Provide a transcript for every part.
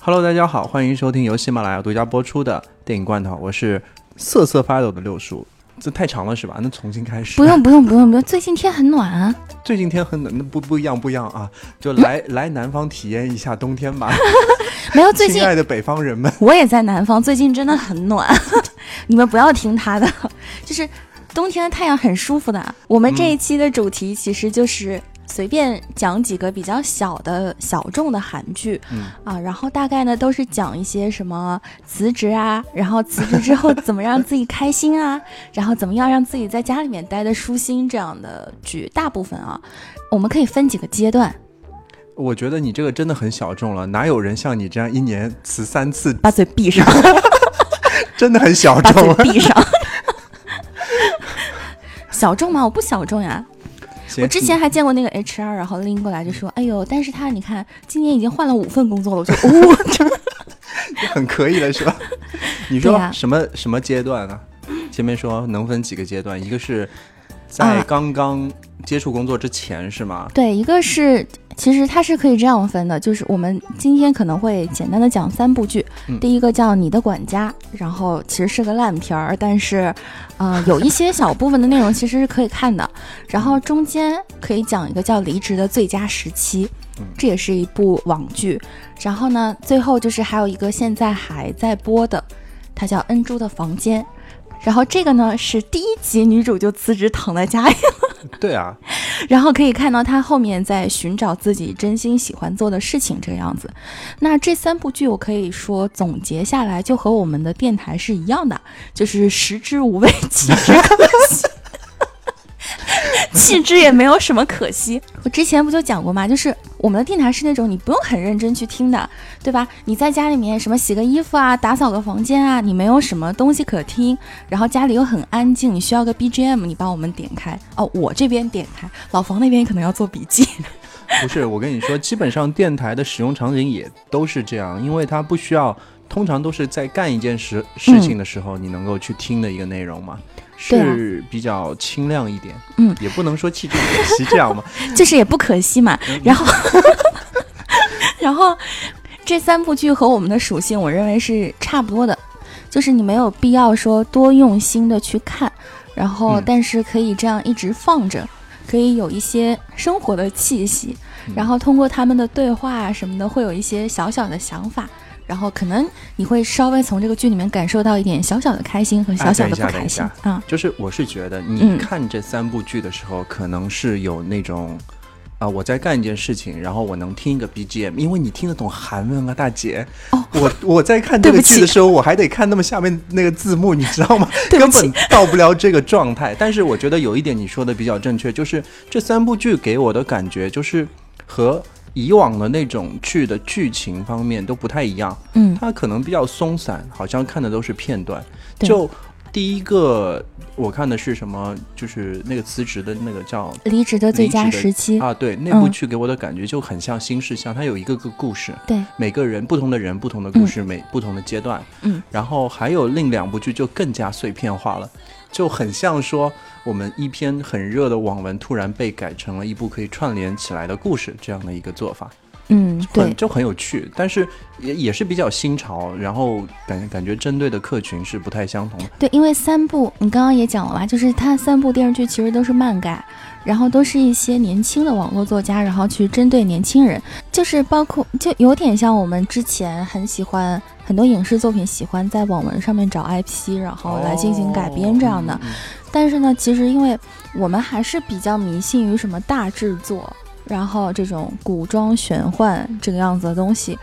Hello， 大家好，欢迎收听由喜马拉雅独家播出的电影罐头，我是瑟瑟发抖的六叔。这太长了是吧？那重新开始。不用，最近天很暖啊。最近天很暖，那不一样啊，就来南方体验一下冬天吧。没有，最近亲爱的北方人们，我也在南方，最近真的很暖。你们不要听他的，就是冬天的太阳很舒服的。我们这一期的主题其实就是随便讲几个比较小众的韩剧，啊，然后大概呢都是讲一些什么辞职啊，然后辞职之后怎么让自己开心啊，然后怎么样让自己在家里面待得舒心这样的剧，大部分啊，我们可以分几个阶段。我觉得你这个真的很小众了，哪有人像你这样一年辞3次？把嘴闭上。真的很小众。把嘴闭上。小众吗？我不小众呀。我之前还见过那个 HR， 然后拎过来就说：“哎呦，但是他你看，今年已经换了5份工作了。”我就很可以了，是吧？你说什么阶段啊？前面说能分几个阶段，一个是在刚刚接触工作之前，是吗？对，一个是其实它是可以这样分的，就是我们今天可能会简单的讲3部剧，第一个叫《你的管家》，然后其实是个烂片儿，但是有一些小部分的内容其实是可以看的。然后中间可以讲一个叫《离职的最佳时期》，这也是一部网剧。然后呢，最后就是还有一个现在还在播的，它叫《恩珠的房间》。然后这个呢是第1集女主就辞职躺在家里了，对啊，然后可以看到她后面在寻找自己真心喜欢做的事情这个样子。那这3部剧我可以说总结下来就和我们的电台是一样的，就是食之无味，弃之可惜。弃之也没有什么可惜。我之前不就讲过吗？就是我们的电台是那种你不用很认真去听的，对吧？你在家里面什么洗个衣服啊，打扫个房间啊，你没有什么东西可听，然后家里又很安静，你需要个 BGM， 你帮我们点开。哦，我这边点开，老房那边可能要做笔记。不是，我跟你说，基本上电台的使用场景也都是这样，因为它不需要，通常都是在干一件事情的时候，你能够去听的一个内容嘛。是比较清亮一点，也不能说弃之可惜这样嘛，就是也不可惜嘛。然后这3部剧和我们的属性，我认为是差不多的，就是你没有必要说多用心的去看，然后但是可以这样一直放着，可以有一些生活的气息，然后通过他们的对话什么的，会有一些小小的想法。然后可能你会稍微从这个剧里面感受到一点小小的开心和小小的不开心啊。就是我是觉得你看这3部剧的时候，可能是有那种我在干一件事情，然后我能听一个 BGM， 因为你听得懂韩文啊，大姐。哦，我在看这个剧的时候，我还得看那么下面那个字幕，你知道吗？根本到不了这个状态。但是我觉得有一点你说的比较正确，就是这3部剧给我的感觉就是和以往的那种剧的剧情方面都不太一样，它可能比较松散，好像看的都是片段。就第一个我看的是什么？就是那个辞职的那个叫《离职的最佳时期》啊，对，那部剧给我的感觉就很像新事项，它有一个故事，对，每个人不同的人不同的故事，不同的阶段，然后还有另2部剧就更加碎片化了。就很像说我们一篇很热的网文突然被改成了一部可以串联起来的故事这样的一个做法，对，就很有趣，但是也是比较新潮，然后感觉针对的客群是不太相同的。对，因为3部你刚刚也讲了吧，就是它3部电视剧其实都是漫改，然后都是一些年轻的网络作家，然后去针对年轻人，就是包括就有点像我们之前很喜欢很多影视作品喜欢在网文上面找 IP， 然后来进行改编这样的，但是呢，其实因为我们还是比较迷信于什么大制作，然后这种古装玄幻这个样子的东西，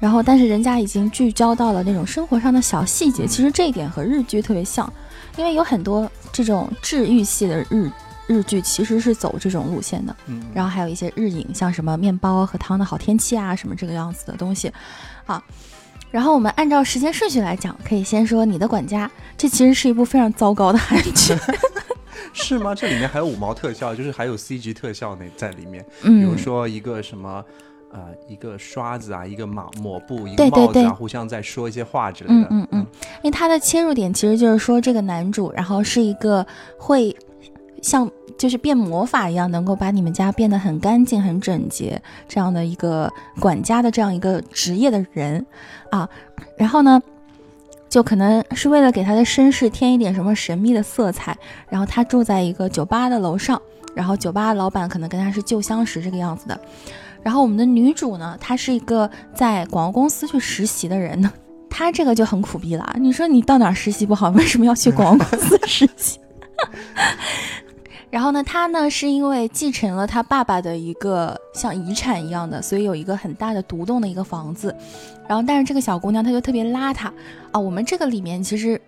然后但是人家已经聚焦到了那种生活上的小细节，其实这一点和日剧特别像，因为有很多这种治愈系的日剧其实是走这种路线的，然后还有一些日影，像什么面包和汤的好天气啊，什么这个样子的东西啊。然后我们按照时间顺序来讲，可以先说《你的管家》，这其实是一部非常糟糕的韩剧。是吗？这里面还有5毛特效，就是还有 CG 特效在里面，比如说一个什么一个刷子啊，一个抹布，一个帽子啊，对，互相在说一些话之类的。因为它的切入点其实就是说这个男主，然后是一个会像就是变魔法一样能够把你们家变得很干净很整洁这样的一个管家的这样一个职业的人啊，然后呢就可能是为了给他的身世添一点什么神秘的色彩，然后他住在一个酒吧的楼上，然后酒吧老板可能跟他是旧相识这个样子的。然后我们的女主呢，她是一个在广告公司去实习的人呢，她这个就很苦逼了，你说你到哪实习不好，为什么要去广告公司实习？然后呢他呢是因为继承了他爸爸的一个像遗产一样的，所以有一个很大的独栋的一个房子，然后但是这个小姑娘她就特别邋遢啊。我们这个里面其实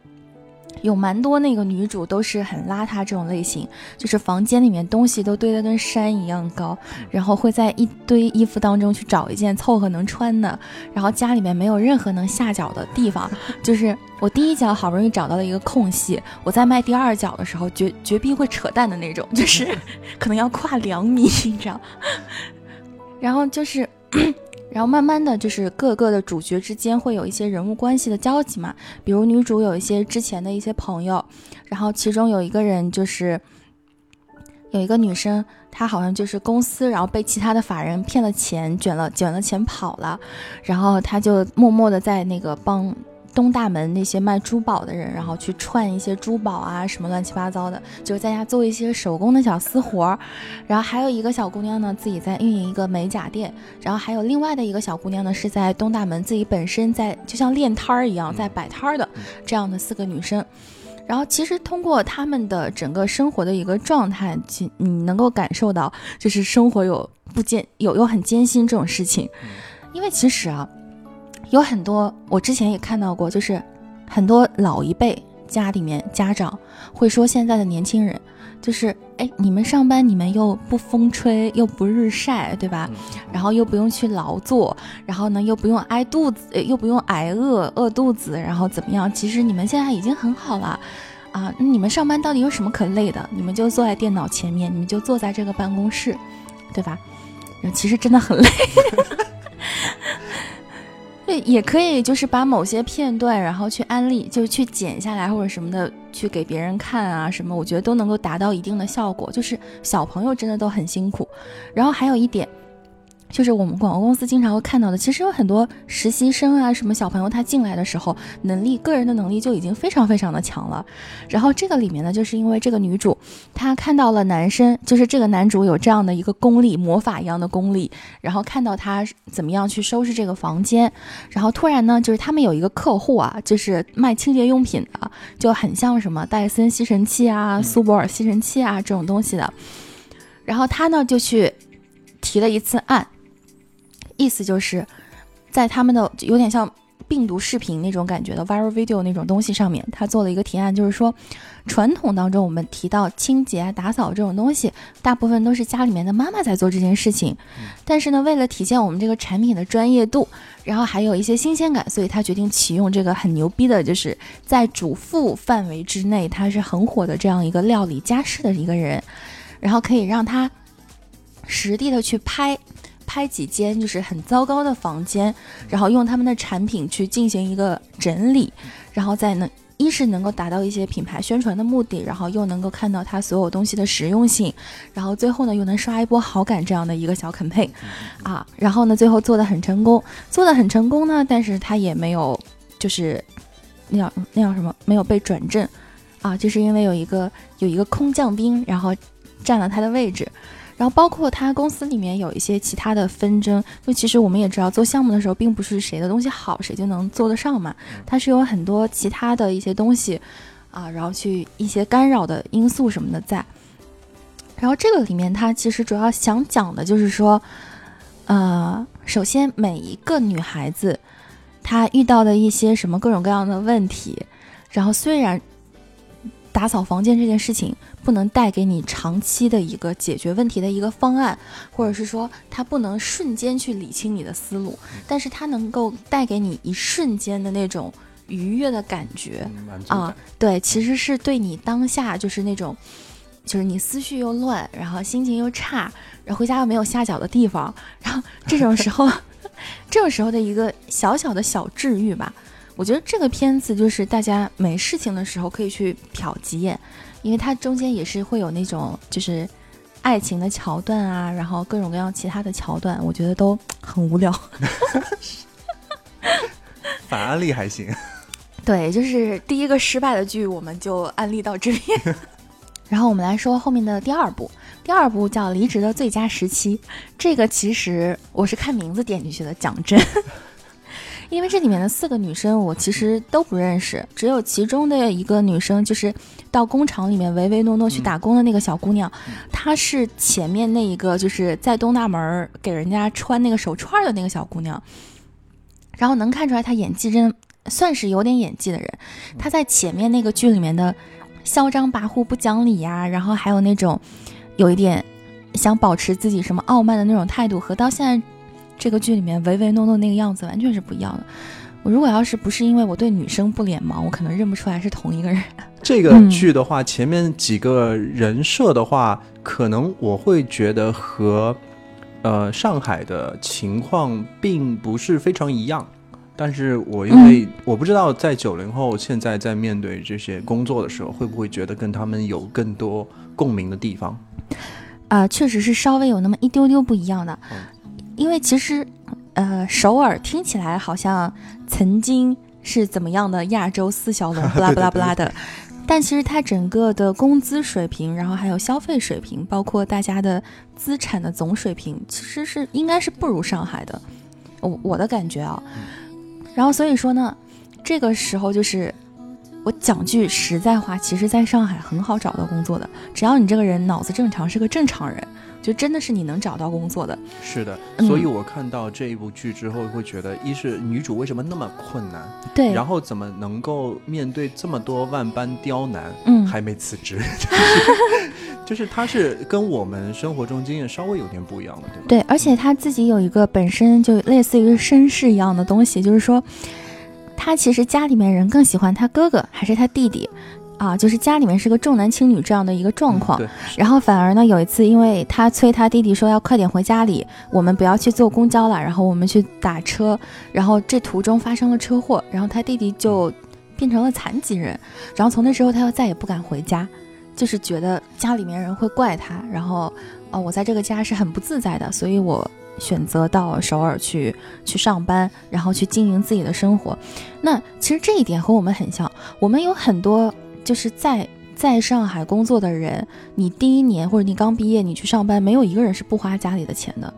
有蛮多那个女主都是很邋遢这种类型，就是房间里面东西都堆得跟山一样高，然后会在一堆衣服当中去找一件凑合能穿的，然后家里面没有任何能下脚的地方，就是我第一脚好不容易找到了一个空隙，我在迈第二脚的时候绝壁会扯淡的那种，就是可能要跨2米你知道。然后就是然后慢慢的就是各个的主角之间会有一些人物关系的交集嘛，比如女主有一些之前的一些朋友，然后其中有一个人就是有一个女生，她好像就是公司然后被其他的法人骗了钱，卷了钱跑了，然后她就默默的在那个帮东大门那些卖珠宝的人，然后去串一些珠宝啊什么乱七八糟的，就是在家做一些手工的小私活。然后还有一个小姑娘呢自己在运营一个美甲店，然后还有另外的一个小姑娘呢是在东大门自己本身在就像练摊儿一样在摆摊儿的，这样的4个女生。然后其实通过她们的整个生活的一个状态，你能够感受到就是生活有很艰辛这种事情。因为其实啊有很多，我之前也看到过，就是很多老一辈家里面家长会说现在的年轻人就是你们上班你们又不风吹又不日晒对吧，然后又不用去劳作，然后呢又不用挨饿肚子，然后怎么样，其实你们现在已经很好了啊，你们上班到底有什么可累的，你们就坐在电脑前面，你们就坐在这个办公室对吧，其实真的很累。也可以就是把某些片段然后去安利，就去剪下来或者什么的去给别人看啊什么，我觉得都能够达到一定的效果，就是小朋友真的都很辛苦。然后还有一点就是我们广告公司经常会看到的，其实有很多实习生啊什么小朋友，他进来的时候个人的能力就已经非常非常的强了。然后这个里面呢就是因为这个女主她看到了男生，就是这个男主有这样的一个功力，魔法一样的功力，然后看到他怎么样去收拾这个房间，然后突然呢就是他们有一个客户啊，就是卖清洁用品的，就很像什么戴森吸尘器啊苏泊尔吸尘器啊这种东西的，然后他呢就去提了一次案，意思就是在他们的有点像病毒视频那种感觉的 viral video 那种东西上面，他做了一个提案，就是说传统当中我们提到清洁打扫这种东西大部分都是家里面的妈妈在做这件事情，但是呢为了体现我们这个产品的专业度然后还有一些新鲜感，所以他决定启用这个很牛逼的，就是在主妇范围之内他是很火的这样一个料理家事的一个人，然后可以让他实地的去拍几间就是很糟糕的房间，然后用他们的产品去进行一个整理，然后再一是能够达到一些品牌宣传的目的，然后又能够看到它所有东西的实用性，然后最后呢又能刷一波好感这样的一个小campaign啊，然后呢最后做得很成功呢，但是它也没有就是那样什么没有被转正啊，就是因为有一个空降兵然后占了他的位置。然后包括他公司里面有一些其他的纷争，就其实我们也知道做项目的时候并不是谁的东西好谁就能做得上嘛，它是有很多其他的一些东西啊，然后去一些干扰的因素什么的在。然后这个里面他其实主要想讲的就是说首先每一个女孩子她遇到的一些什么各种各样的问题，然后虽然打扫房间这件事情不能带给你长期的一个解决问题的一个方案，或者是说它不能瞬间去理清你的思路，但是它能够带给你一瞬间的那种愉悦的感觉啊，对，其实是对你当下就是那种就是你思绪又乱然后心情又差然后回家又没有下脚的地方，然后这种时候的一个小小的小治愈吧。我觉得这个片子就是大家没事情的时候可以去瞟几眼，因为它中间也是会有那种就是爱情的桥段啊，然后各种各样其他的桥段，我觉得都很无聊。反安利还行。对，就是第一个失败的剧我们就安利到这边。然后我们来说后面的第二部，第二部叫《离职的最佳时期》。这个其实我是看名字点进去的，讲真。因为这里面的4个女生我其实都不认识，只有其中的一个女生就是到工厂里面唯唯诺诺去打工的那个小姑娘，她是前面那一个就是在东大门给人家穿那个手串的那个小姑娘，然后能看出来她演技真算是有点演技的人。她在前面那个剧里面的嚣张跋扈不讲理呀，然后还有那种有一点想保持自己什么傲慢的那种态度，和到现在这个剧里面唯唯诺诺那个样子完全是不一样的。我如果要是不是因为我对女生不脸盲，我可能认不出来是同一个人。这个剧的话，前面几个人设的话，可能我会觉得和上海的情况并不是非常一样，但是我因为我不知道在90后现在在面对这些工作的时候，会不会觉得跟他们有更多共鸣的地方确实是稍微有那么一丢丢不一样的。因为其实首尔听起来好像曾经是怎么样的亚洲四小龙不啦不啦不啦的，但其实它整个的工资水平，然后还有消费水平，包括大家的资产的总水平，其实是应该是不如上海的，我的感觉啊。然后所以说呢，这个时候就是我讲句实在话，其实在上海很好找到工作的，只要你这个人脑子正常，是个正常人，就真的是你能找到工作的。是的，所以我看到这一部剧之后会觉得，一是女主为什么那么困难，对，然后怎么能够面对这么多万般刁难还没辞职。就是她是跟我们生活中经验稍微有点不一样的， 对吧？对，而且她自己有一个本身就类似于身世一样的东西，就是说她其实家里面人更喜欢她哥哥还是她弟弟啊，就是家里面是个重男轻女这样的一个状况，然后反而呢，有一次因为他催他弟弟说要快点回家里，我们不要去坐公交了，然后我们去打车，然后这途中发生了车祸，然后他弟弟就变成了残疾人，然后从那之后他又再也不敢回家，就是觉得家里面人会怪他，然后我在这个家是很不自在的，所以我选择到首尔去上班，然后去经营自己的生活。那其实这一点和我们很像，我们有很多就是在上海工作的人，你第一年或者你刚毕业你去上班，没有一个人是不花家里的钱的。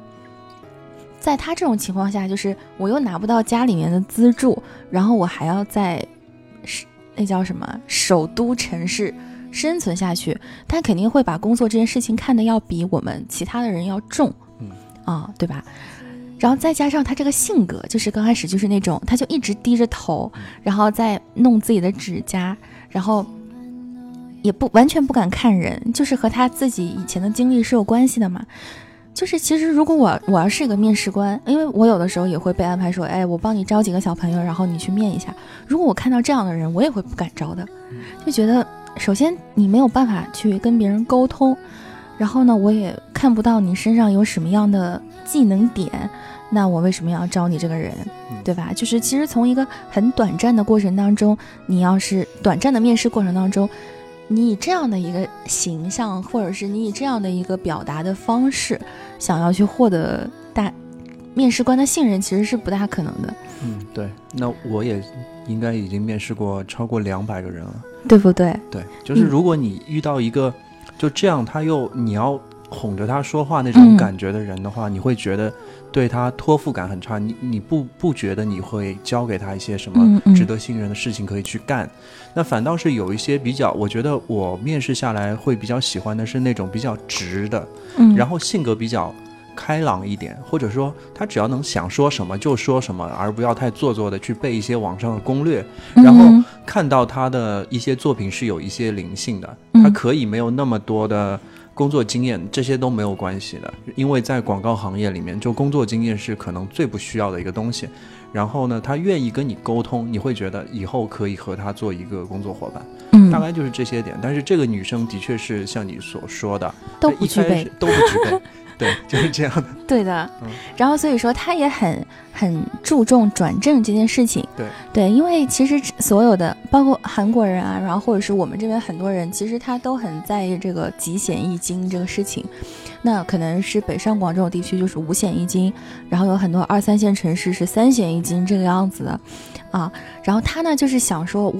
在他这种情况下，就是我又拿不到家里面的资助，然后我还要在那叫什么首都城市生存下去，他肯定会把工作这件事情看得要比我们其他的人要重对吧。然后再加上他这个性格，就是刚开始就是那种他就一直低着头，然后再弄自己的指甲，然后也不完全不敢看人，就是和他自己以前的经历是有关系的嘛。就是其实如果我要是一个面试官，因为我有的时候也会被安排说，哎，我帮你招几个小朋友，然后你去面一下。如果我看到这样的人，我也会不敢招的，就觉得首先你没有办法去跟别人沟通，然后呢，我也看不到你身上有什么样的技能点，那我为什么要招你这个人，对吧？就是其实从一个很短暂的过程当中，你要是短暂的面试过程当中，你以这样的一个形象，或者是你以这样的一个表达的方式，想要去获得面试官的信任，其实是不大可能的。对，那我也应该已经面试过超过200个人了，对不对？对，就是如果你遇到一个就这样，他又你要哄着他说话那种感觉的人的话，你会觉得对他托付感很差，你不觉得你会交给他一些什么值得信任的事情可以去干。那反倒是有一些比较，我觉得我面试下来会比较喜欢的是那种比较直的，然后性格比较开朗一点，或者说他只要能想说什么就说什么，而不要太做作的去背一些网上的攻略，然后看到他的一些作品是有一些灵性的，他可以没有那么多的工作经验，这些都没有关系的，因为在广告行业里面，就工作经验是可能最不需要的一个东西。然后呢他愿意跟你沟通，你会觉得以后可以和他做一个工作伙伴，嗯，大概就是这些点。但是这个女生的确是像你所说的都不具备对，就是这样的，对的，嗯，然后所以说他也很注重转正这件事情，对，因为其实所有的包括韩国人啊，然后或者是我们这边很多人，其实他都很在意这个几险一金这个事情。那可能是北上广这种地区就是5险1金，然后有很多二三线城市是3险1金这个样子的啊。然后他呢就是想说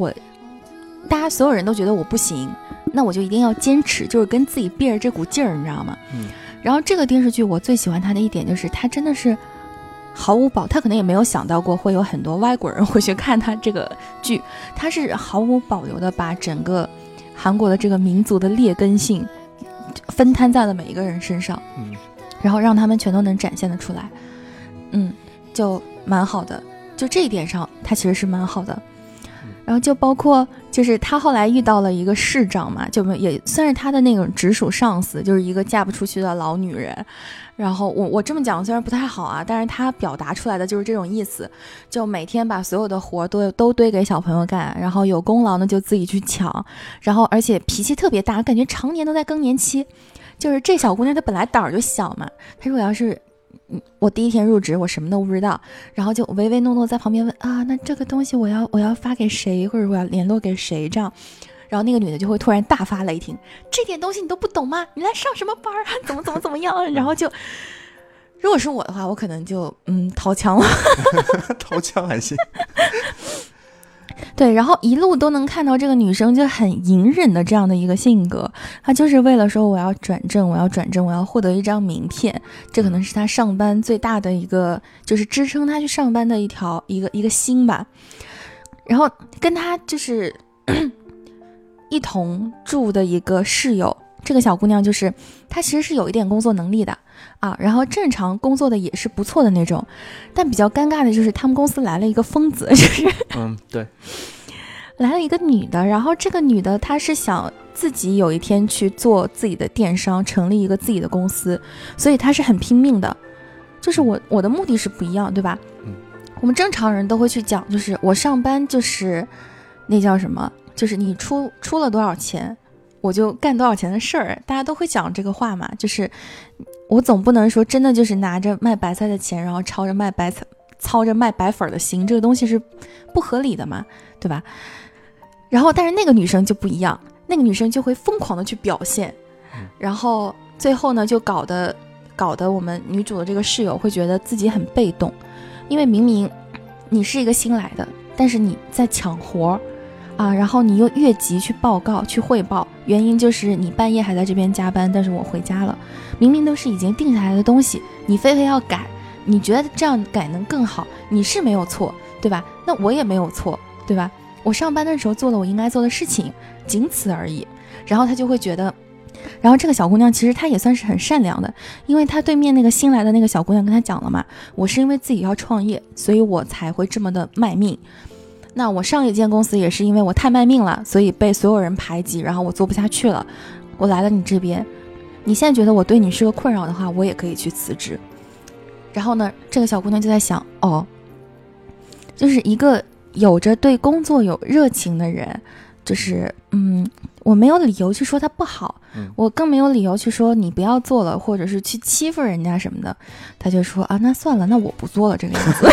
大家所有人都觉得我不行，那我就一定要坚持，就是跟自己憋着这股劲儿，你知道吗？嗯。然后这个电视剧我最喜欢他的一点就是他真的是毫无保，他可能也没有想到过会有很多外国人会去看他这个剧，他是毫无保留的把整个韩国的这个民族的劣根性分摊在了每一个人身上，嗯，然后让他们全都能展现得出来，嗯，就蛮好的，就这一点上他其实是蛮好的。然后就包括就是他后来遇到了一个市长嘛，就也算是他的那种直属上司，就是一个嫁不出去的老女人。然后我这么讲虽然不太好啊，但是他表达出来的就是这种意思，就每天把所有的活都堆给小朋友干，然后有功劳呢就自己去抢，然后而且脾气特别大，感觉常年都在更年期。就是这小姑娘她本来胆儿就小嘛，她说我要是我第一天入职我什么都不知道，然后就唯唯诺诺在旁边问啊，那这个东西我要发给谁，或者我要联络给谁这样。然后那个女的就会突然大发雷霆，这点东西你都不懂吗？你来上什么班啊？怎么样？然后就如果是我的话，我可能就掏枪了掏枪还行对，然后一路都能看到这个女生就很隐忍的这样的一个性格，她就是为了说我要转正，我要获得一张名片，这可能是她上班最大的一个，就是支撑她去上班的一个心吧。然后跟她就是一同住的一个室友，这个小姑娘就是她其实是有一点工作能力的啊，然后正常工作的也是不错的那种，但比较尴尬的就是他们公司来了一个疯子，就是对，来了一个女的，然后这个女的她是想自己有一天去做自己的电商，成立一个自己的公司，所以她是很拼命的，就是我的目的是不一样，对吧？嗯，我们正常人都会去讲，就是我上班就是那叫什么，就是你出了多少钱我就干多少钱的事儿，大家都会讲这个话嘛，就是我总不能说真的就是拿着卖白菜的钱，然后操着卖白粉的心，这个东西是不合理的嘛，对吧？然后但是那个女生就不一样，那个女生就会疯狂的去表现，然后最后呢就搞得我们女主的这个室友会觉得自己很被动，因为明明你是一个新来的，但是你在抢活啊，然后你又越级去报告去汇报，原因就是你半夜还在这边加班，但是我回家了，明明都是已经定下来的东西，你非要改，你觉得这样改能更好，你是没有错，对吧？那我也没有错，对吧？我上班的时候做了我应该做的事情，仅此而已。然后他就会觉得，然后这个小姑娘其实她也算是很善良的，因为她对面那个新来的那个小姑娘跟她讲了嘛，我是因为自己要创业，所以我才会这么的卖命，那我上一间公司也是因为我太卖命了，所以被所有人排挤，然后我做不下去了，我来了你这边，你现在觉得我对你是个困扰的话，我也可以去辞职。然后呢这个小姑娘就在想，就是一个有着对工作有热情的人，就是我没有理由去说他不好，我更没有理由去说你不要做了，或者是去欺负人家什么的，他就说啊，那算了，那我不做了，这个样子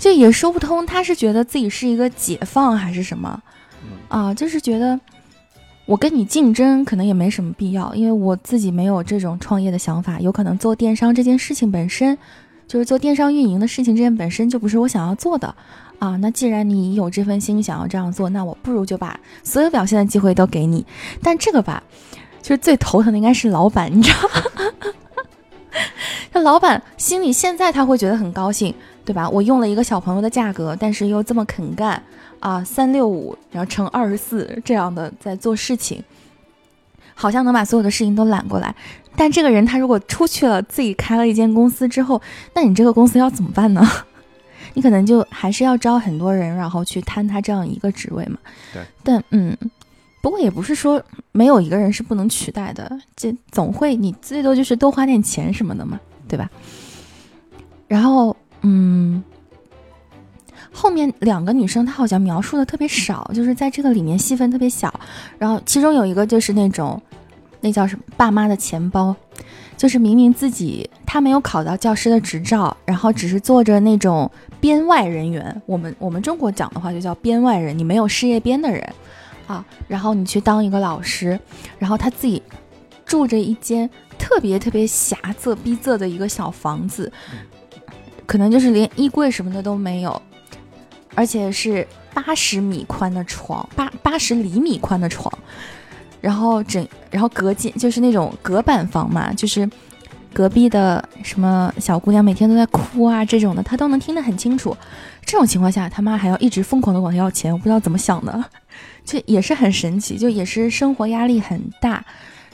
就也说不通，他是觉得自己是一个解放还是什么啊？就是觉得我跟你竞争可能也没什么必要，因为我自己没有这种创业的想法，有可能做电商这件事情本身，就是做电商运营的事情这件本身就不是我想要做的啊。那既然你有这份心想要这样做，那我不如就把所有表现的机会都给你。但这个吧，就是最头疼的应该是老板，你知道吗？那老板心里现在他会觉得很高兴，对吧？我用了一个小朋友的价格，但是又这么肯干啊，365然后乘24这样的在做事情，好像能把所有的事情都揽过来。但这个人他如果出去了，自己开了一间公司之后，那你这个公司要怎么办呢？你可能就还是要招很多人，然后去摊他这样一个职位嘛。对。但不过也不是说没有一个人是不能取代的，这总会你最多就是多花点钱什么的嘛，对吧？然后后面两个女生她好像描述的特别少，就是在这个里面戏份特别小。然后其中有一个就是那种那叫什么爸妈的钱包，就是明明自己她没有考到教师的执照，然后只是做着那种编外人员，我们中国讲的话就叫编外人，你没有事业编的人啊，然后你去当一个老师，然后她自己住着一间特别特别狭窄逼仄的一个小房子，可能就是连衣柜什么的都没有，而且是80米宽的床，80厘米宽的床，然后隔间就是那种隔板房嘛，就是隔壁的什么小姑娘每天都在哭啊这种的，她都能听得很清楚。这种情况下，他妈还要一直疯狂的管她要钱，我不知道怎么想的，这也是很神奇，就也是生活压力很大。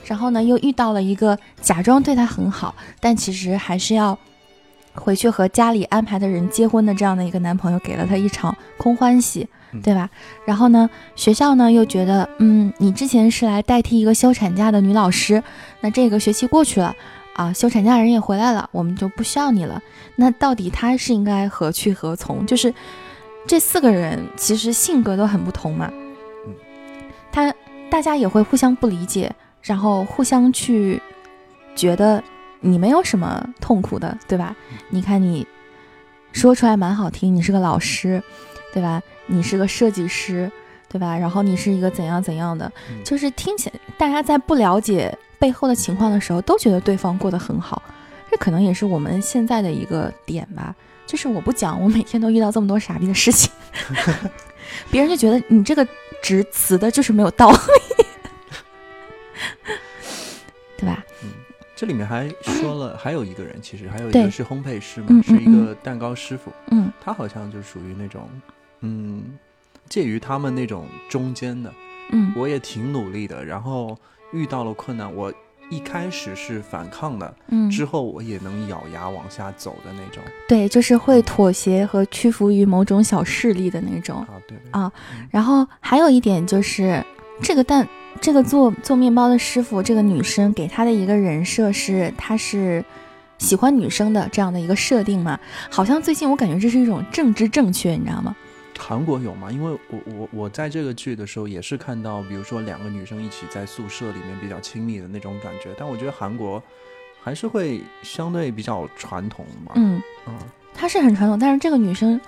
然后呢，又遇到了一个假装对她很好，但其实还是要回去和家里安排的人结婚的这样的一个男朋友，给了他一场空欢喜，对吧？然后呢，学校呢又觉得，你之前是来代替一个休产假的女老师，那这个学期过去了啊，休产假人也回来了，我们就不需要你了。那到底他是应该何去何从？就是这四个人其实性格都很不同嘛，大家也会互相不理解，然后互相去觉得。你没有什么痛苦的，对吧？你看你说出来蛮好听，你是个老师，对吧？你是个设计师，对吧？然后你是一个怎样怎样的，就是听起来大家在不了解背后的情况的时候，都觉得对方过得很好。这可能也是我们现在的一个点吧，就是我不讲，我每天都遇到这么多傻逼的事情，别人就觉得你这个直词的就是没有道理，对吧？这里面还说了，还有一个人，其实还有一个是烘焙师嘛，是一个蛋糕师傅。他好像就属于那种，介于他们那种中间的。我也挺努力的，然后遇到了困难，我一开始是反抗的，之后我也能咬牙往下走的那种。对，就是会妥协和屈服于某种小势力的那种。啊，对啊。然后还有一点就是这个做面包的师傅，这个女生给她的一个人设是，她是喜欢女生的这样的一个设定嘛？好像最近我感觉这是一种政治正确，你知道吗？韩国有吗？因为我在这个剧的时候也是看到，比如说两个女生一起在宿舍里面比较亲密的那种感觉，但我觉得韩国还是会相对比较传统嘛。她是很传统，但是这个女生。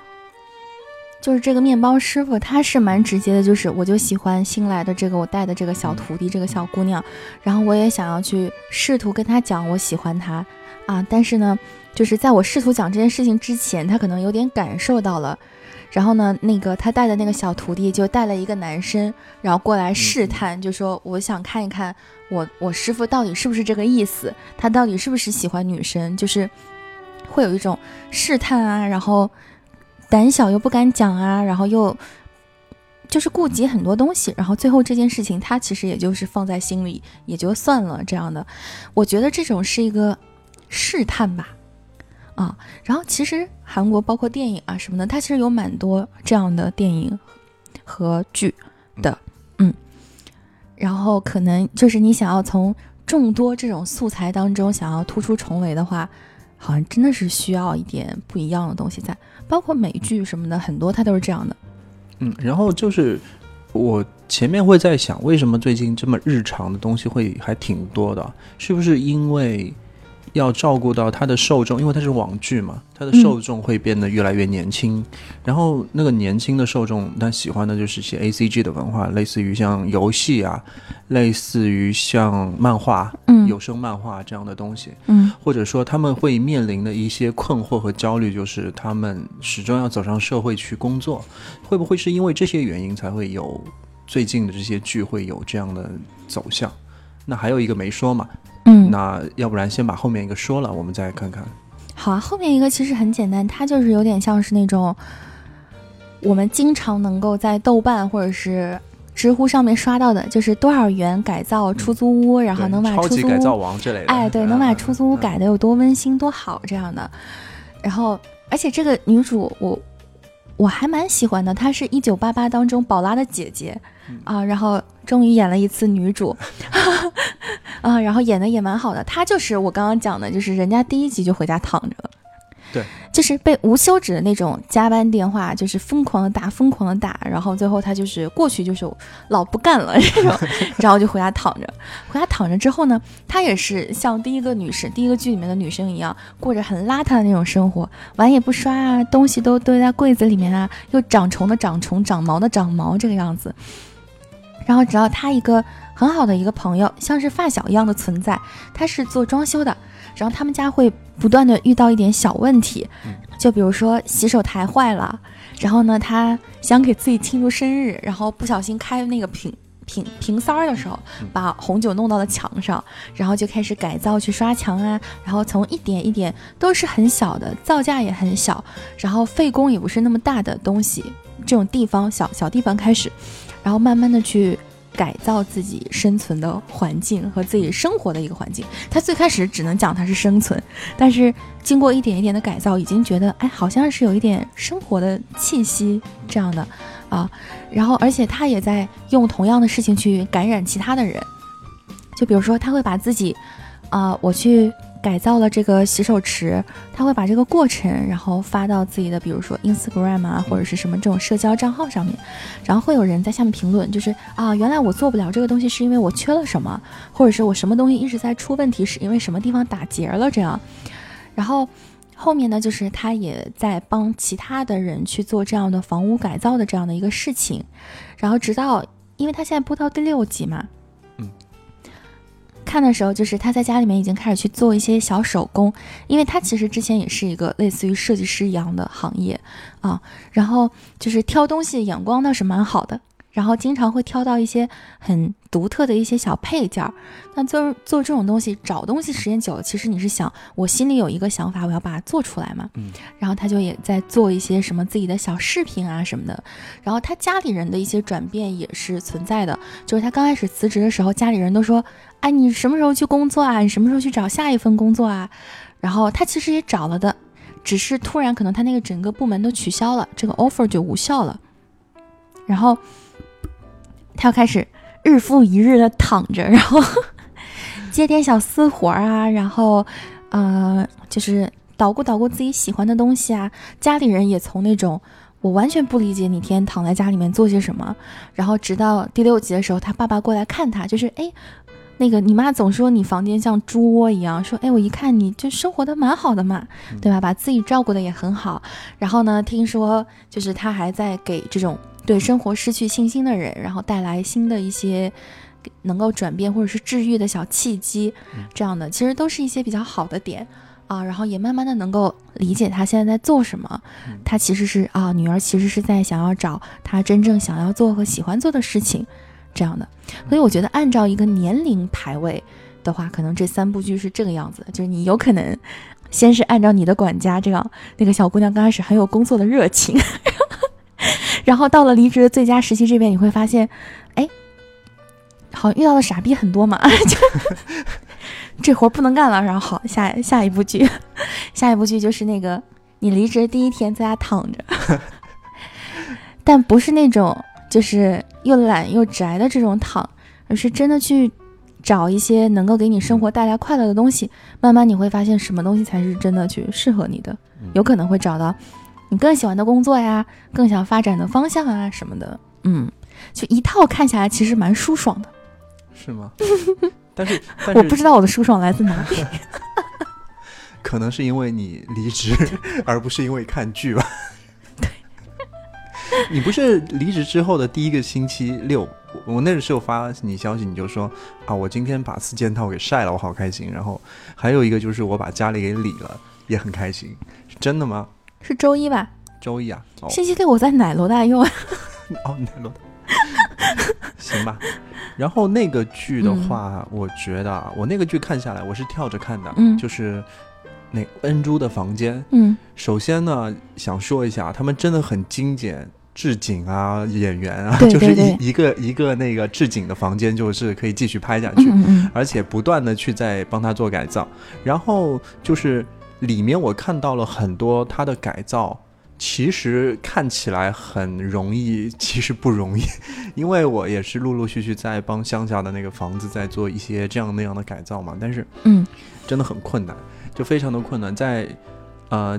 就是这个面包师傅他是蛮直接的，就是我就喜欢新来的这个我带的这个小徒弟这个小姑娘，然后我也想要去试图跟她讲我喜欢她啊，但是呢就是在我试图讲这件事情之前，他可能有点感受到了，然后呢那个他带的那个小徒弟就带了一个男生，然后过来试探，就说我想看一看我师傅到底是不是这个意思，他到底是不是喜欢女生，就是会有一种试探啊，然后胆小又不敢讲啊，然后又就是顾及很多东西，然后最后这件事情他其实也就是放在心里也就算了这样的，我觉得这种是一个试探吧啊。然后其实韩国包括电影啊什么的，它其实有蛮多这样的电影和剧的，然后可能就是你想要从众多这种素材当中想要突出重围的话，好像真的是需要一点不一样的东西在，包括美剧什么的，很多它都是这样的。然后就是我前面会在想，为什么最近这么日常的东西会还挺多的，是不是因为要照顾到它的受众，因为它是网剧嘛，它的受众会变得越来越年轻，然后那个年轻的受众他喜欢的就是一些 ACG 的文化，类似于像游戏啊，类似于像漫画，有声漫画这样的东西，或者说他们会面临的一些困惑和焦虑，就是他们始终要走上社会去工作，会不会是因为这些原因才会有最近的这些剧会有这样的走向？那还有一个没说嘛，那要不然先把后面一个说了，我们再看看。好啊，后面一个其实很简单，它就是有点像是那种我们经常能够在豆瓣或者是知乎上面刷到的，就是多少元改造出租屋，然后能把出租屋超级改造王之类的，哎，对，能把出租屋改得有多温馨多好这样的。然后而且这个女主我还蛮喜欢的，她是1988当中宝拉的姐姐啊，然后终于演了一次女主啊，然后演的也蛮好的。她就是我刚刚讲的，就是人家第一集就回家躺着了，对，就是被无休止的那种加班电话，就是疯狂的打，疯狂的打，然后最后他就是过去就是老不干了这种，然后就回家躺着，回家躺着之后呢，他也是像第一个剧里面的女生一样，过着很邋遢的那种生活，碗也不刷啊，东西都堆在柜子里面啊，又长虫的长虫，长毛的长毛这个样子。然后直到他一个很好的一个朋友，像是发小一样的存在，他是做装修的，然后他们家会不断的遇到一点小问题，就比如说洗手台坏了，然后呢他想给自己庆祝生日，然后不小心开那个瓶塞的时候把红酒弄到了墙上，然后就开始改造去刷墙啊，然后从一点一点都是很小的，造价也很小，然后费工也不是那么大的东西，这种地方小小地方开始，然后慢慢的去改造自己生存的环境和自己生活的一个环境。他最开始只能讲他是生存，但是经过一点一点的改造，已经觉得哎，好像是有一点生活的气息这样的啊。然后而且他也在用同样的事情去感染其他的人，就比如说他会把自己我去改造了这个洗手池，他会把这个过程然后发到自己的比如说 Instagram 啊或者是什么这种社交账号上面，然后会有人在下面评论，就是啊，原来我做不了这个东西是因为我缺了什么，或者是我什么东西一直在出问题是因为什么地方打结了这样。然后后面呢，就是他也在帮其他的人去做这样的房屋改造的这样的一个事情，然后直到因为他现在播到第6集嘛，看的时候就是他在家里面已经开始去做一些小手工，因为他其实之前也是一个类似于设计师一样的行业啊，然后就是挑东西眼光倒是蛮好的，然后经常会挑到一些很独特的一些小配件。那做这种东西，找东西时间久了，其实你是想我心里有一个想法，我要把它做出来嘛。然后他就也在做一些什么自己的小饰品啊什么的。然后他家里人的一些转变也是存在的，就是他刚开始辞职的时候，家里人都说哎，你什么时候去工作啊，你什么时候去找下一份工作啊。然后他其实也找了的，只是突然可能他那个整个部门都取消了，这个 offer 就无效了。然后他要开始日复一日的躺着，然后接点小私活啊，然后就是捣鼓捣鼓自己喜欢的东西啊。家里人也从那种我完全不理解你天天躺在家里面做些什么，然后直到第6集的时候，他爸爸过来看他，就是哎，那个你妈总说你房间像猪窝一样，说哎，我一看你就生活的蛮好的嘛，对吧，把自己照顾的也很好。然后呢，听说就是他还在给这种对生活失去信心的人，然后带来新的一些能够转变或者是治愈的小契机，这样的其实都是一些比较好的点啊。然后也慢慢的能够理解他现在在做什么，他其实是啊，女儿其实是在想要找他真正想要做和喜欢做的事情这样的。所以我觉得按照一个年龄排位的话，可能这3部剧是这个样子，就是你有可能先是按照你的管家这样，那个小姑娘刚开始很有工作的热情然后到了离职的最佳时期这边，你会发现哎，好遇到的傻逼很多嘛这活不能干了，然后好下一部剧就是那个你离职第一天在家躺着但不是那种就是又懒又宅的这种躺，而是真的去找一些能够给你生活带来快乐的东西。慢慢你会发现什么东西才是真的去适合你的，有可能会找到你更喜欢的工作呀，更想发展的方向啊什么的。就一套看下来其实蛮舒爽的。是吗？但是我不知道我的舒爽来自哪里可能是因为你离职而不是因为看剧吧对，你不是离职之后的第一个星期6，我那时候发你消息，你就说啊，我今天把4件套给晒了，我好开心。然后还有一个就是我把家里给理了，也很开心。是真的吗？是周1吧？周1啊，星期6我在奶罗大用奶罗大行吧。然后那个剧的话，我觉得我那个剧看下来我是跳着看的，就是那恩珠的房间。首先呢想说一下，他们真的很精简，置景啊演员啊，对对对，就是一个那个置景的房间就是可以继续拍下去，而且不断的去在帮他做改造。然后就是里面我看到了很多它的改造，其实看起来很容易，其实不容易，因为我也是陆陆续续在帮乡下的那个房子在做一些这样那样的改造嘛，但是真的很困难，就非常的困难。在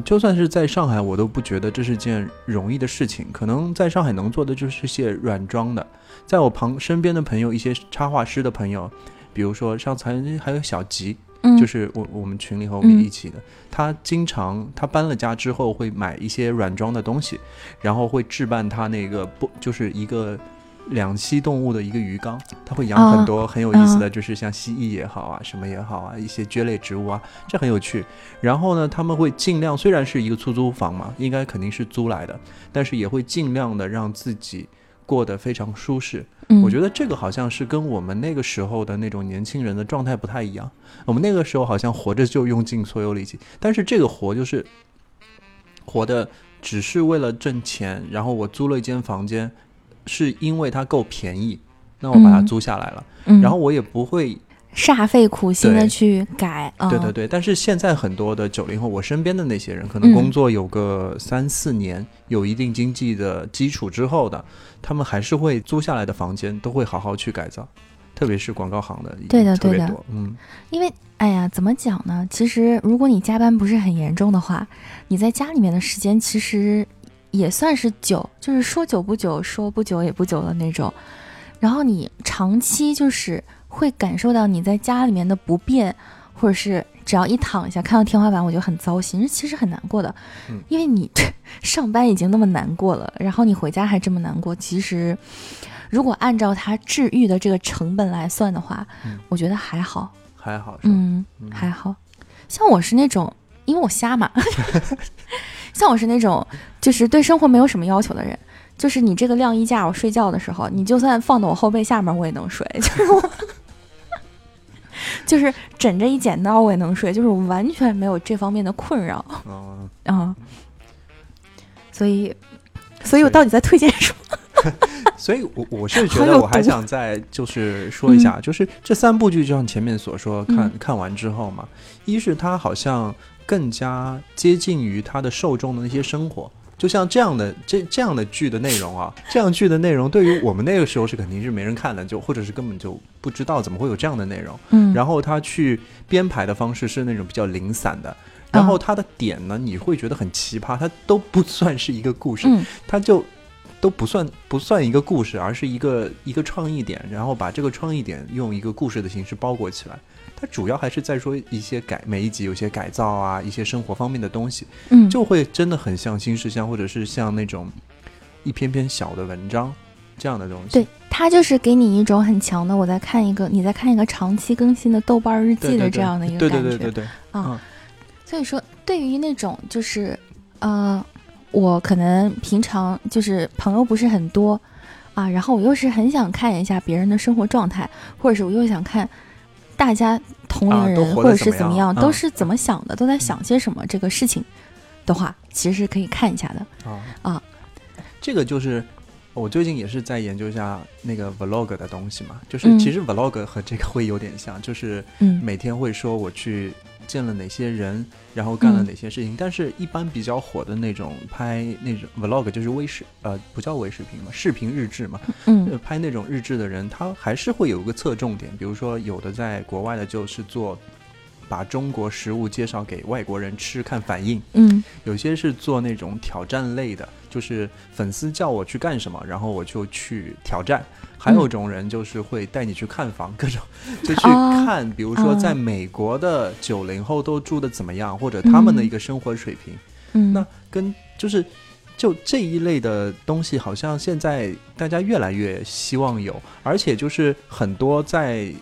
就算是在上海，我都不觉得这是件容易的事情。可能在上海能做的就是些软装的。在我身边的朋友，一些插画师的朋友，比如说上次还有小吉，就是我们群里和我们一起的，他经常他搬了家之后会买一些软装的东西，然后会置办他那个就是一个两栖动物的一个鱼缸，他会养很多很有意思的，就是像蜥蜴也好啊，什么也好啊，一些蕨类植物啊，这很有趣。然后呢，他们会尽量，虽然是一个出租房嘛，应该肯定是租来的，但是也会尽量的让自己过得非常舒适。我觉得这个好像是跟我们那个时候的那种年轻人的状态不太一样。我们那个时候好像活着就用尽所有力气，但是这个活就是活的只是为了挣钱。然后我租了一间房间是因为它够便宜，那我把它租下来了，然后我也不会煞费苦心的去改。对，但是现在很多的90后，我身边的那些人可能工作有个3-4年，有一定经济的基础之后的，他们还是会租下来的房间都会好好去改造，特别是广告行的，对的特别多。因为哎呀，怎么讲呢，其实如果你加班不是很严重的话，你在家里面的时间其实也算是久，就是说久不久，说不久也不久的那种。然后你长期就是会感受到你在家里面的不便，或者是只要一躺下看到天花板我就很糟心，其实很难过的。因为你上班已经那么难过了，然后你回家还这么难过，其实如果按照它治愈的这个成本来算的话，我觉得还好。还好。像我是那种，因为我瞎嘛像我是那种就是对生活没有什么要求的人，就是你这个晾衣架我睡觉的时候，你就算放到我后背下面我也能睡，就是我就是枕着一剪刀我也能睡，就是我完全没有这方面的困扰。所以我到底在推荐什么所以我是觉得我还想再就是说一下，就是这3部剧就像前面所说，看完之后嘛，一是它好像更加接近于他的受众的那些生活，就像这样的这样的剧的内容啊，这样剧的内容对于我们那个时候是肯定是没人看的，就或者是根本就不知道怎么会有这样的内容。然后他去编排的方式是那种比较零散的，然后他的点呢，你会觉得很奇葩，它都不算是一个故事，它就都不算一个故事，而是一个创意点，然后把这个创意点用一个故事的形式包裹起来。它主要还是在说一些每一集有些改造啊，一些生活方面的东西，就会真的很像新事项，或者是像那种一篇篇小的文章这样的东西。对，它就是给你一种很强的我在看一个你在看一个长期更新的豆瓣日记的这样的一个感觉。对，所以说对于那种就是我可能平常就是朋友不是很多啊，然后我又是很想看一下别人的生活状态，或者是我又想看大家同龄人或者是怎么样，都是怎么想的，都在想些什么，这个事情的话其实是可以看一下的啊。这个就是我最近也是在研究一下那个 Vlog 的东西嘛，就是其实 Vlog 和这个会有点像，就是每天会说我去见了哪些人，然后干了哪些事情。但是一般比较火的那种拍那种 Vlog 就是不叫微视频嘛，视频日志嘛，拍那种日志的人他还是会有一个侧重点，比如说有的在国外的就是做把中国食物介绍给外国人吃看反应，有些是做那种挑战类的，就是粉丝叫我去干什么然后我就去挑战。还有一种人就是会带你去看房，各种就去看比如说在美国的90后都住的怎么样，或者他们的一个生活水平。那跟就这一类的东西好像现在大家越来越希望有，而且就是很多在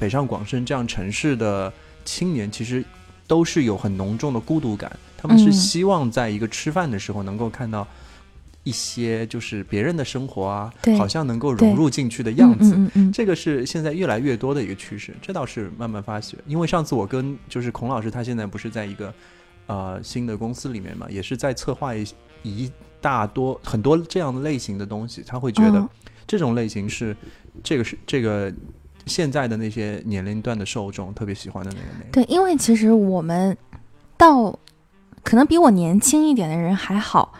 北上广深这样城市的青年其实都是有很浓重的孤独感，他们是希望在一个吃饭的时候能够看到一些就是别人的生活啊，好像能够融入进去的样子。这个是现在越来越多的一个趋势，这倒是慢慢发觉。因为上次我跟就是孔老师，他现在不是在一个新的公司里面嘛，也是在策划很多这样的类型的东西，他会觉得这种类型是这个现在的那些年龄段的受众特别喜欢的那个内容。对，因为其实我们到可能比我年轻一点的人还好，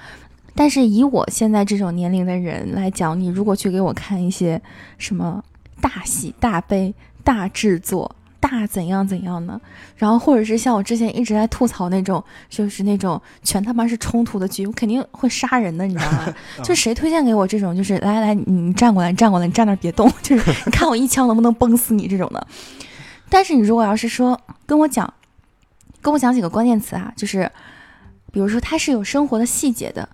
但是以我现在这种年龄的人来讲，你如果去给我看一些什么大喜大悲大制作大怎样怎样的，然后或者是像我之前一直在吐槽那种，就是那种全他妈是冲突的剧，我肯定会杀人的，你知道吗？就谁推荐给我这种，就是来来，你站过来，站过来，你站那别动，就是你看我一枪能不能崩死你这种的。但是你如果要是说跟我讲几个关键词啊，就是比如说它是有生活的细节的，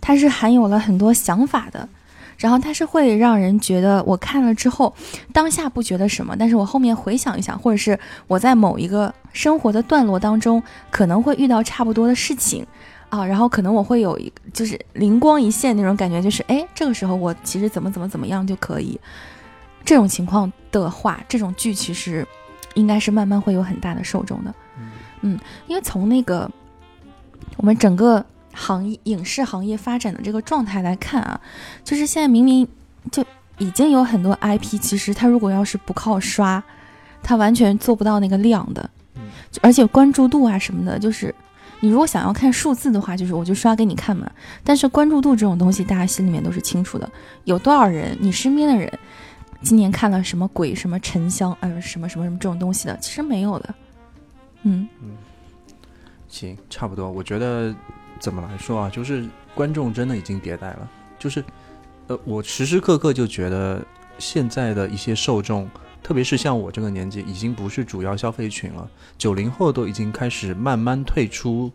它是含有了很多想法的。然后它是会让人觉得我看了之后当下不觉得什么，但是我后面回想一想，或者是我在某一个生活的段落当中可能会遇到差不多的事情啊，然后可能我会有一个就是灵光一现那种感觉，就是哎，这个时候我其实怎么样就可以。这种情况的话，这种剧其实应该是慢慢会有很大的受众的。因为从那个我们整个影视行业发展的这个状态来看啊，就是现在明明就已经有很多 IP， 其实它如果要是不靠刷，它完全做不到那个量的，而且关注度啊什么的，就是你如果想要看数字的话，就是我就刷给你看嘛。但是关注度这种东西，大家心里面都是清楚的，有多少人，你身边的人今年看了什么鬼、什么沉香、什么这种东西的，其实没有的。行，差不多，我觉得。怎么来说啊，就是观众真的已经迭代了，就是我时时刻刻就觉得现在的一些受众，特别是像我这个年纪已经不是主要消费群了，90后都已经开始慢慢退出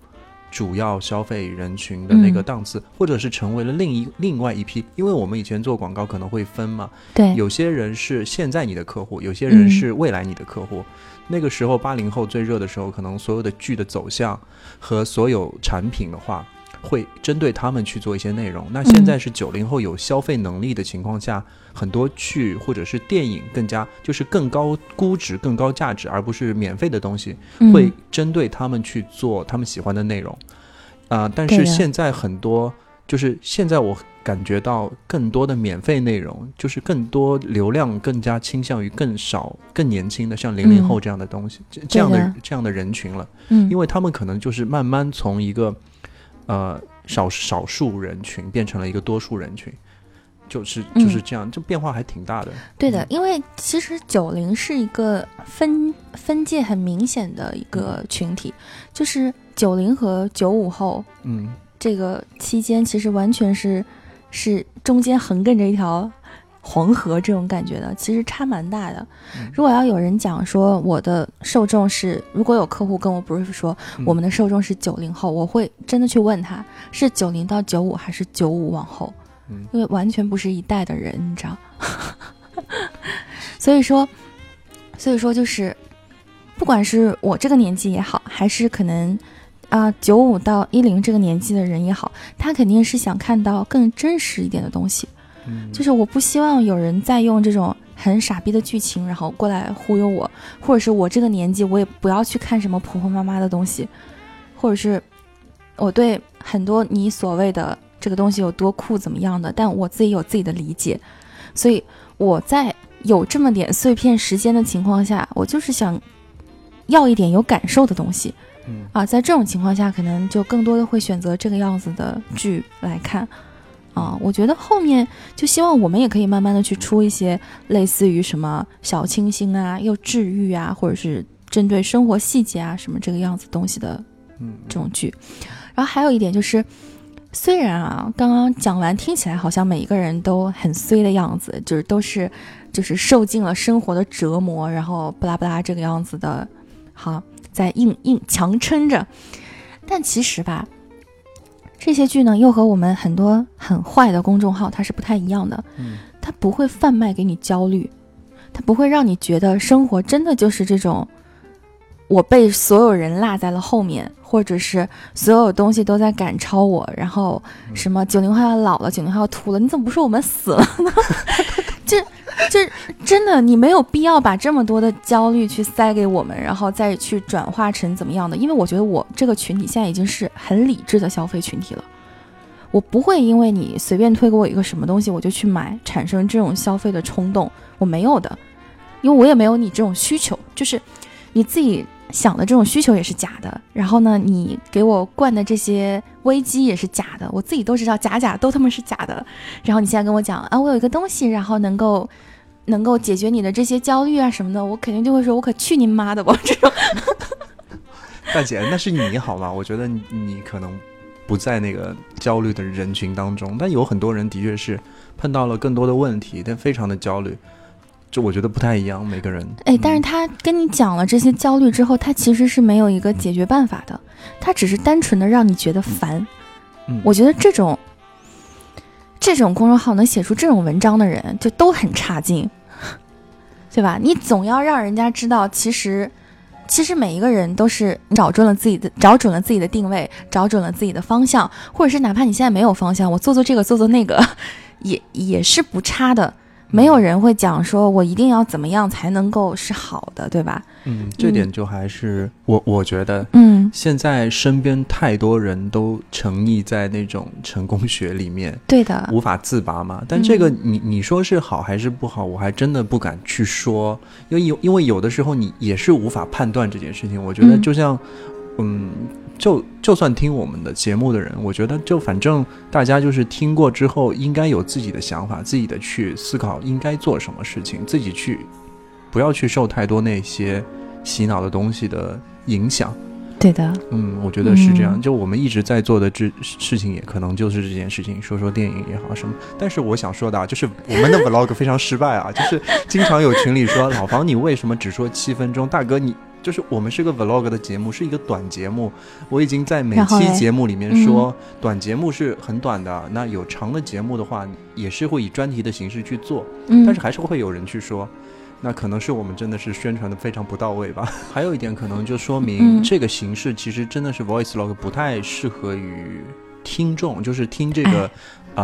主要消费人群的那个档次，或者是成为了另外一批，因为我们以前做广告可能会分嘛，对，有些人是现在你的客户，有些人是未来你的客户。那个时候80后最热的时候，可能所有的剧的走向和所有产品的话会针对他们去做一些内容。那现在是90后有消费能力的情况下，很多剧或者是电影更加就是更高估值更高价值而不是免费的东西，会针对他们去做他们喜欢的内容。但是现在很多就是现在我感觉到更多的免费内容，就是更多流量更加倾向于更少更年轻的像00后这样的东西，这样的人群了。因为他们可能就是慢慢从一个少数人群变成了一个多数人群，就是这样，这变化还挺大的。对的，因为其实90是一个分界很明显的一个群体，就是90和95后，这个期间其实完全是中间横亘着一条黄河这种感觉的，其实差蛮大的。如果要有人讲说我的受众是，如果有客户跟我不是说我们的受众是90后，我会真的去问他是90到95还是95往后，因为完全不是一代的人，你知道。所以说就是不管是我这个年纪也好，还是可能95到10这个年纪的人也好，他肯定是想看到更真实一点的东西。就是我不希望有人再用这种很傻逼的剧情然后过来忽悠我，或者是我这个年纪我也不要去看什么婆婆妈妈的东西，或者是我对很多你所谓的这个东西有多酷怎么样的，但我自己有自己的理解。所以我在有这么点碎片时间的情况下，我就是想要一点有感受的东西。在这种情况下可能就更多的会选择这个样子的剧来看。我觉得后面就希望我们也可以慢慢的去出一些类似于什么小清新啊，又治愈啊，或者是针对生活细节啊什么这个样子东西的这种剧。然后还有一点就是，虽然刚刚讲完听起来好像每一个人都很衰的样子，就是都是就是受尽了生活的折磨，然后不拉不拉这个样子的，好在硬强撑着，但其实吧。这些剧呢又和我们很多很坏的公众号它是不太一样的，它不会贩卖给你焦虑，它不会让你觉得生活真的就是这种我被所有人落在了后面，或者是所有东西都在赶超我，然后什么90后要老了，90后要秃了，你怎么不说我们死了呢？这真的你没有必要把这么多的焦虑去塞给我们，然后再去转化成怎么样的。因为我觉得我这个群体现在已经是很理智的消费群体了，我不会因为你随便推给我一个什么东西我就去买，产生这种消费的冲动，我没有的。因为我也没有你这种需求，就是你自己想的这种需求也是假的，然后呢你给我灌的这些危机也是假的，我自己都知道假都他妈是假的。然后你现在跟我讲啊，我有一个东西然后能够能够解决你的这些焦虑啊什么的，我肯定就会说我可去你妈的吧这种。大姐，那是你好吗？我觉得你可能不在那个焦虑的人群当中，但有很多人的确是碰到了更多的问题，但非常的焦虑，就我觉得不太一样每个人。哎，但是他跟你讲了这些焦虑之后，他其实是没有一个解决办法的，他只是单纯的让你觉得烦。我觉得这种公众号能写出这种文章的人就都很差劲，对吧？你总要让人家知道其实每一个人都是找准了自己的定位，找准了自己的方向，或者是哪怕你现在没有方向，我做做这个做做那个也是不差的。没有人会讲说我一定要怎么样才能够是好的，对吧？嗯，这点就还是我觉得，现在身边太多人都沉溺在那种成功学里面，对的，无法自拔嘛。但这个你说是好还是不好，我还真的不敢去说，因为有的时候你也是无法判断这件事情。我觉得就像，就算听我们的节目的人，我觉得就反正大家就是听过之后应该有自己的想法，自己的去思考应该做什么事情，自己去不要去受太多那些洗脑的东西的影响。对的，我觉得是这样。就我们一直在做的事情也可能就是这件事情，说说电影也好什么。但是我想说的就是我们的 Vlog 非常失败啊，就是经常有群里说老房你为什么只说7分钟，大哥你就是我们是个 Vlog 的节目，是一个短节目，我已经在每期节目里面说短节目是很短的，那有长的节目的话也是会以专题的形式去做，但是还是会有人去说，那可能是我们真的是宣传的非常不到位吧。还有一点可能就说明这个形式其实真的是 Voice Log 不太适合于听众，就是听这个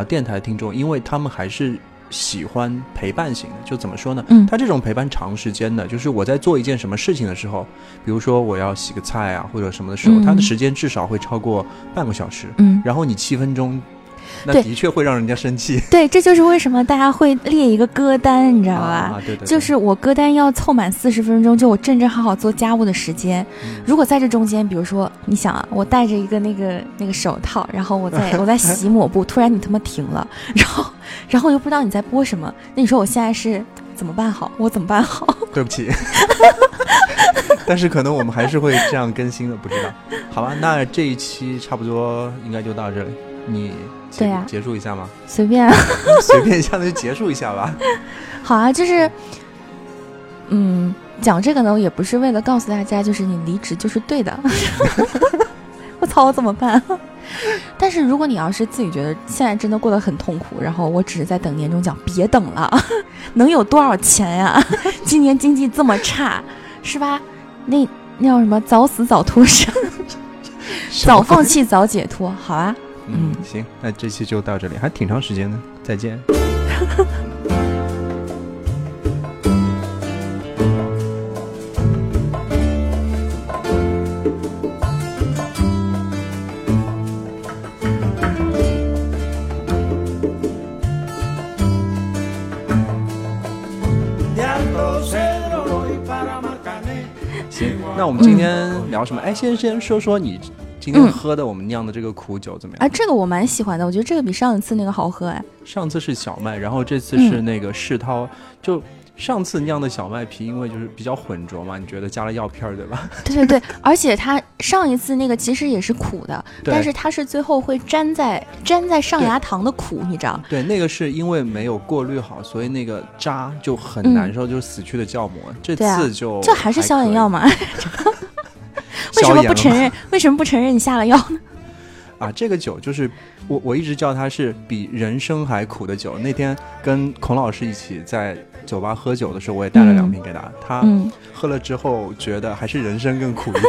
电台听众，因为他们还是喜欢陪伴型的。就怎么说呢，他这种陪伴长时间的，就是我在做一件什么事情的时候，比如说我要洗个菜啊或者什么的时候，他的时间至少会超过半个小时，然后你7分钟，那的确会让人家生气。 对，这就是为什么大家会列一个歌单，你知道吧？对对对，就是我歌单要凑满40分钟，就我正好好做家务的时间。如果在这中间，比如说你想啊，我戴着一个那个手套，然后我在洗抹布，突然你他妈停了，然后又不知道你在播什么，那你说我现在是怎么办好？我怎么办好？对不起。但是可能我们还是会这样更新的，不知道。好吧，那这一期差不多应该就到这里。你对呀，结束一下吗？随便，随便一下那就结束一下吧。好啊，就是，讲这个呢，我也不是为了告诉大家，就是你离职就是对的。我操，我怎么办？但是如果你要是自己觉得现在真的过得很痛苦，然后我只是在等年终奖，别等了，能有多少钱呀？今年经济这么差，是吧？那叫什么？早死早脱身，早放弃早解脱，好啊。行，那这期就到这里，还挺长时间的，再见。行，那我们今天聊什么？哎，先说说你今天喝的我们酿的这个苦酒怎么样？这个我蛮喜欢的，我觉得这个比上一次那个好喝。哎，上次是小麦，然后这次是那个世涛。就上次酿的小麦皮，因为就是比较浑浊嘛，你觉得加了药片对吧？对对对，而且它上一次那个其实也是苦的，但是它是最后会粘在上牙膛的苦，你知道？对，那个是因为没有过滤好，所以那个渣就很难受，就是死去的酵母。这次就还是消炎药嘛。为什么不承认你下了药呢？这个酒就是我一直叫它是比人生还苦的酒。那天跟孔老师一起在酒吧喝酒的时候，我也带了2瓶给他喝了之后觉得还是人生更苦一点。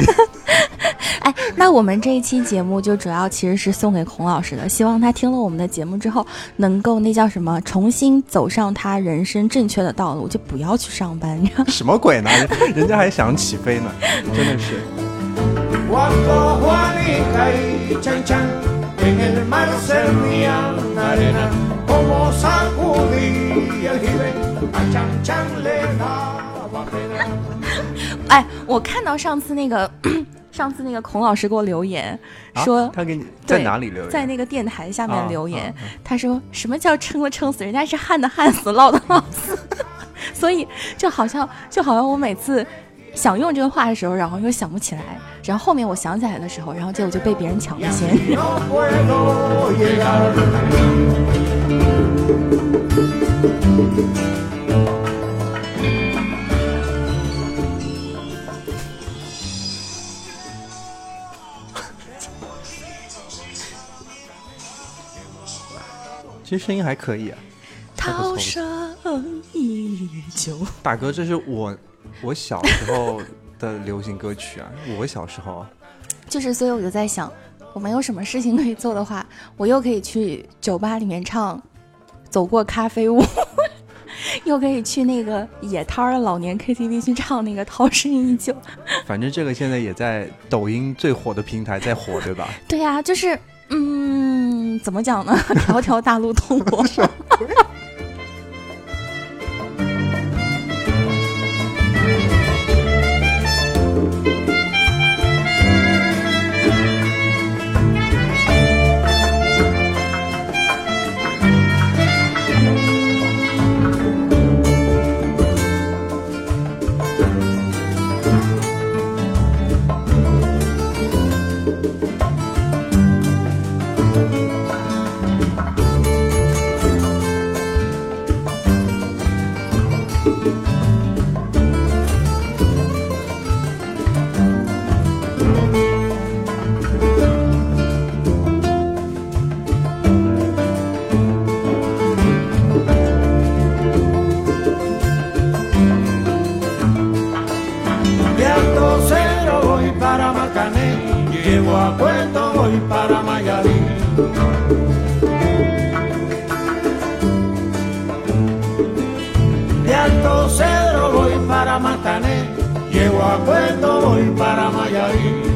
哎，那我们这一期节目就主要其实是送给孔老师的，希望他听了我们的节目之后能够那叫什么重新走上他人生正确的道路，就不要去上班。什么鬼呢？人家还想起飞呢。真的是。Cuando Juanita y Chan Chan en el mar servían arena, como sacudía el jibe, a Chan Chan le daba pena. 哎，我看到上次那个孔老师给我留言说，他给你在哪里留言？在那个电台下面留言，他说什么叫撑了撑死，人家是旱的旱死，涝的涝死。所以就好像我每次想用这个话的时候，然后又想不起来，然后后面我想起来的时候，然后结果就被别人抢了先。其实声音还可以啊。涛声依旧。大哥，这是我小时候的流行歌曲啊。我小时候就是，所以我就在想，我没有什么事情可以做的话，我又可以去酒吧里面唱《走过咖啡屋》，又可以去那个野摊的老年 KTV 去唱那个《涛声依旧》。反正这个现在也在抖音最火的平台在火，对吧？对呀，就是怎么讲呢？条条大路通罗马。Llego a Puerto, voy para Mayarín.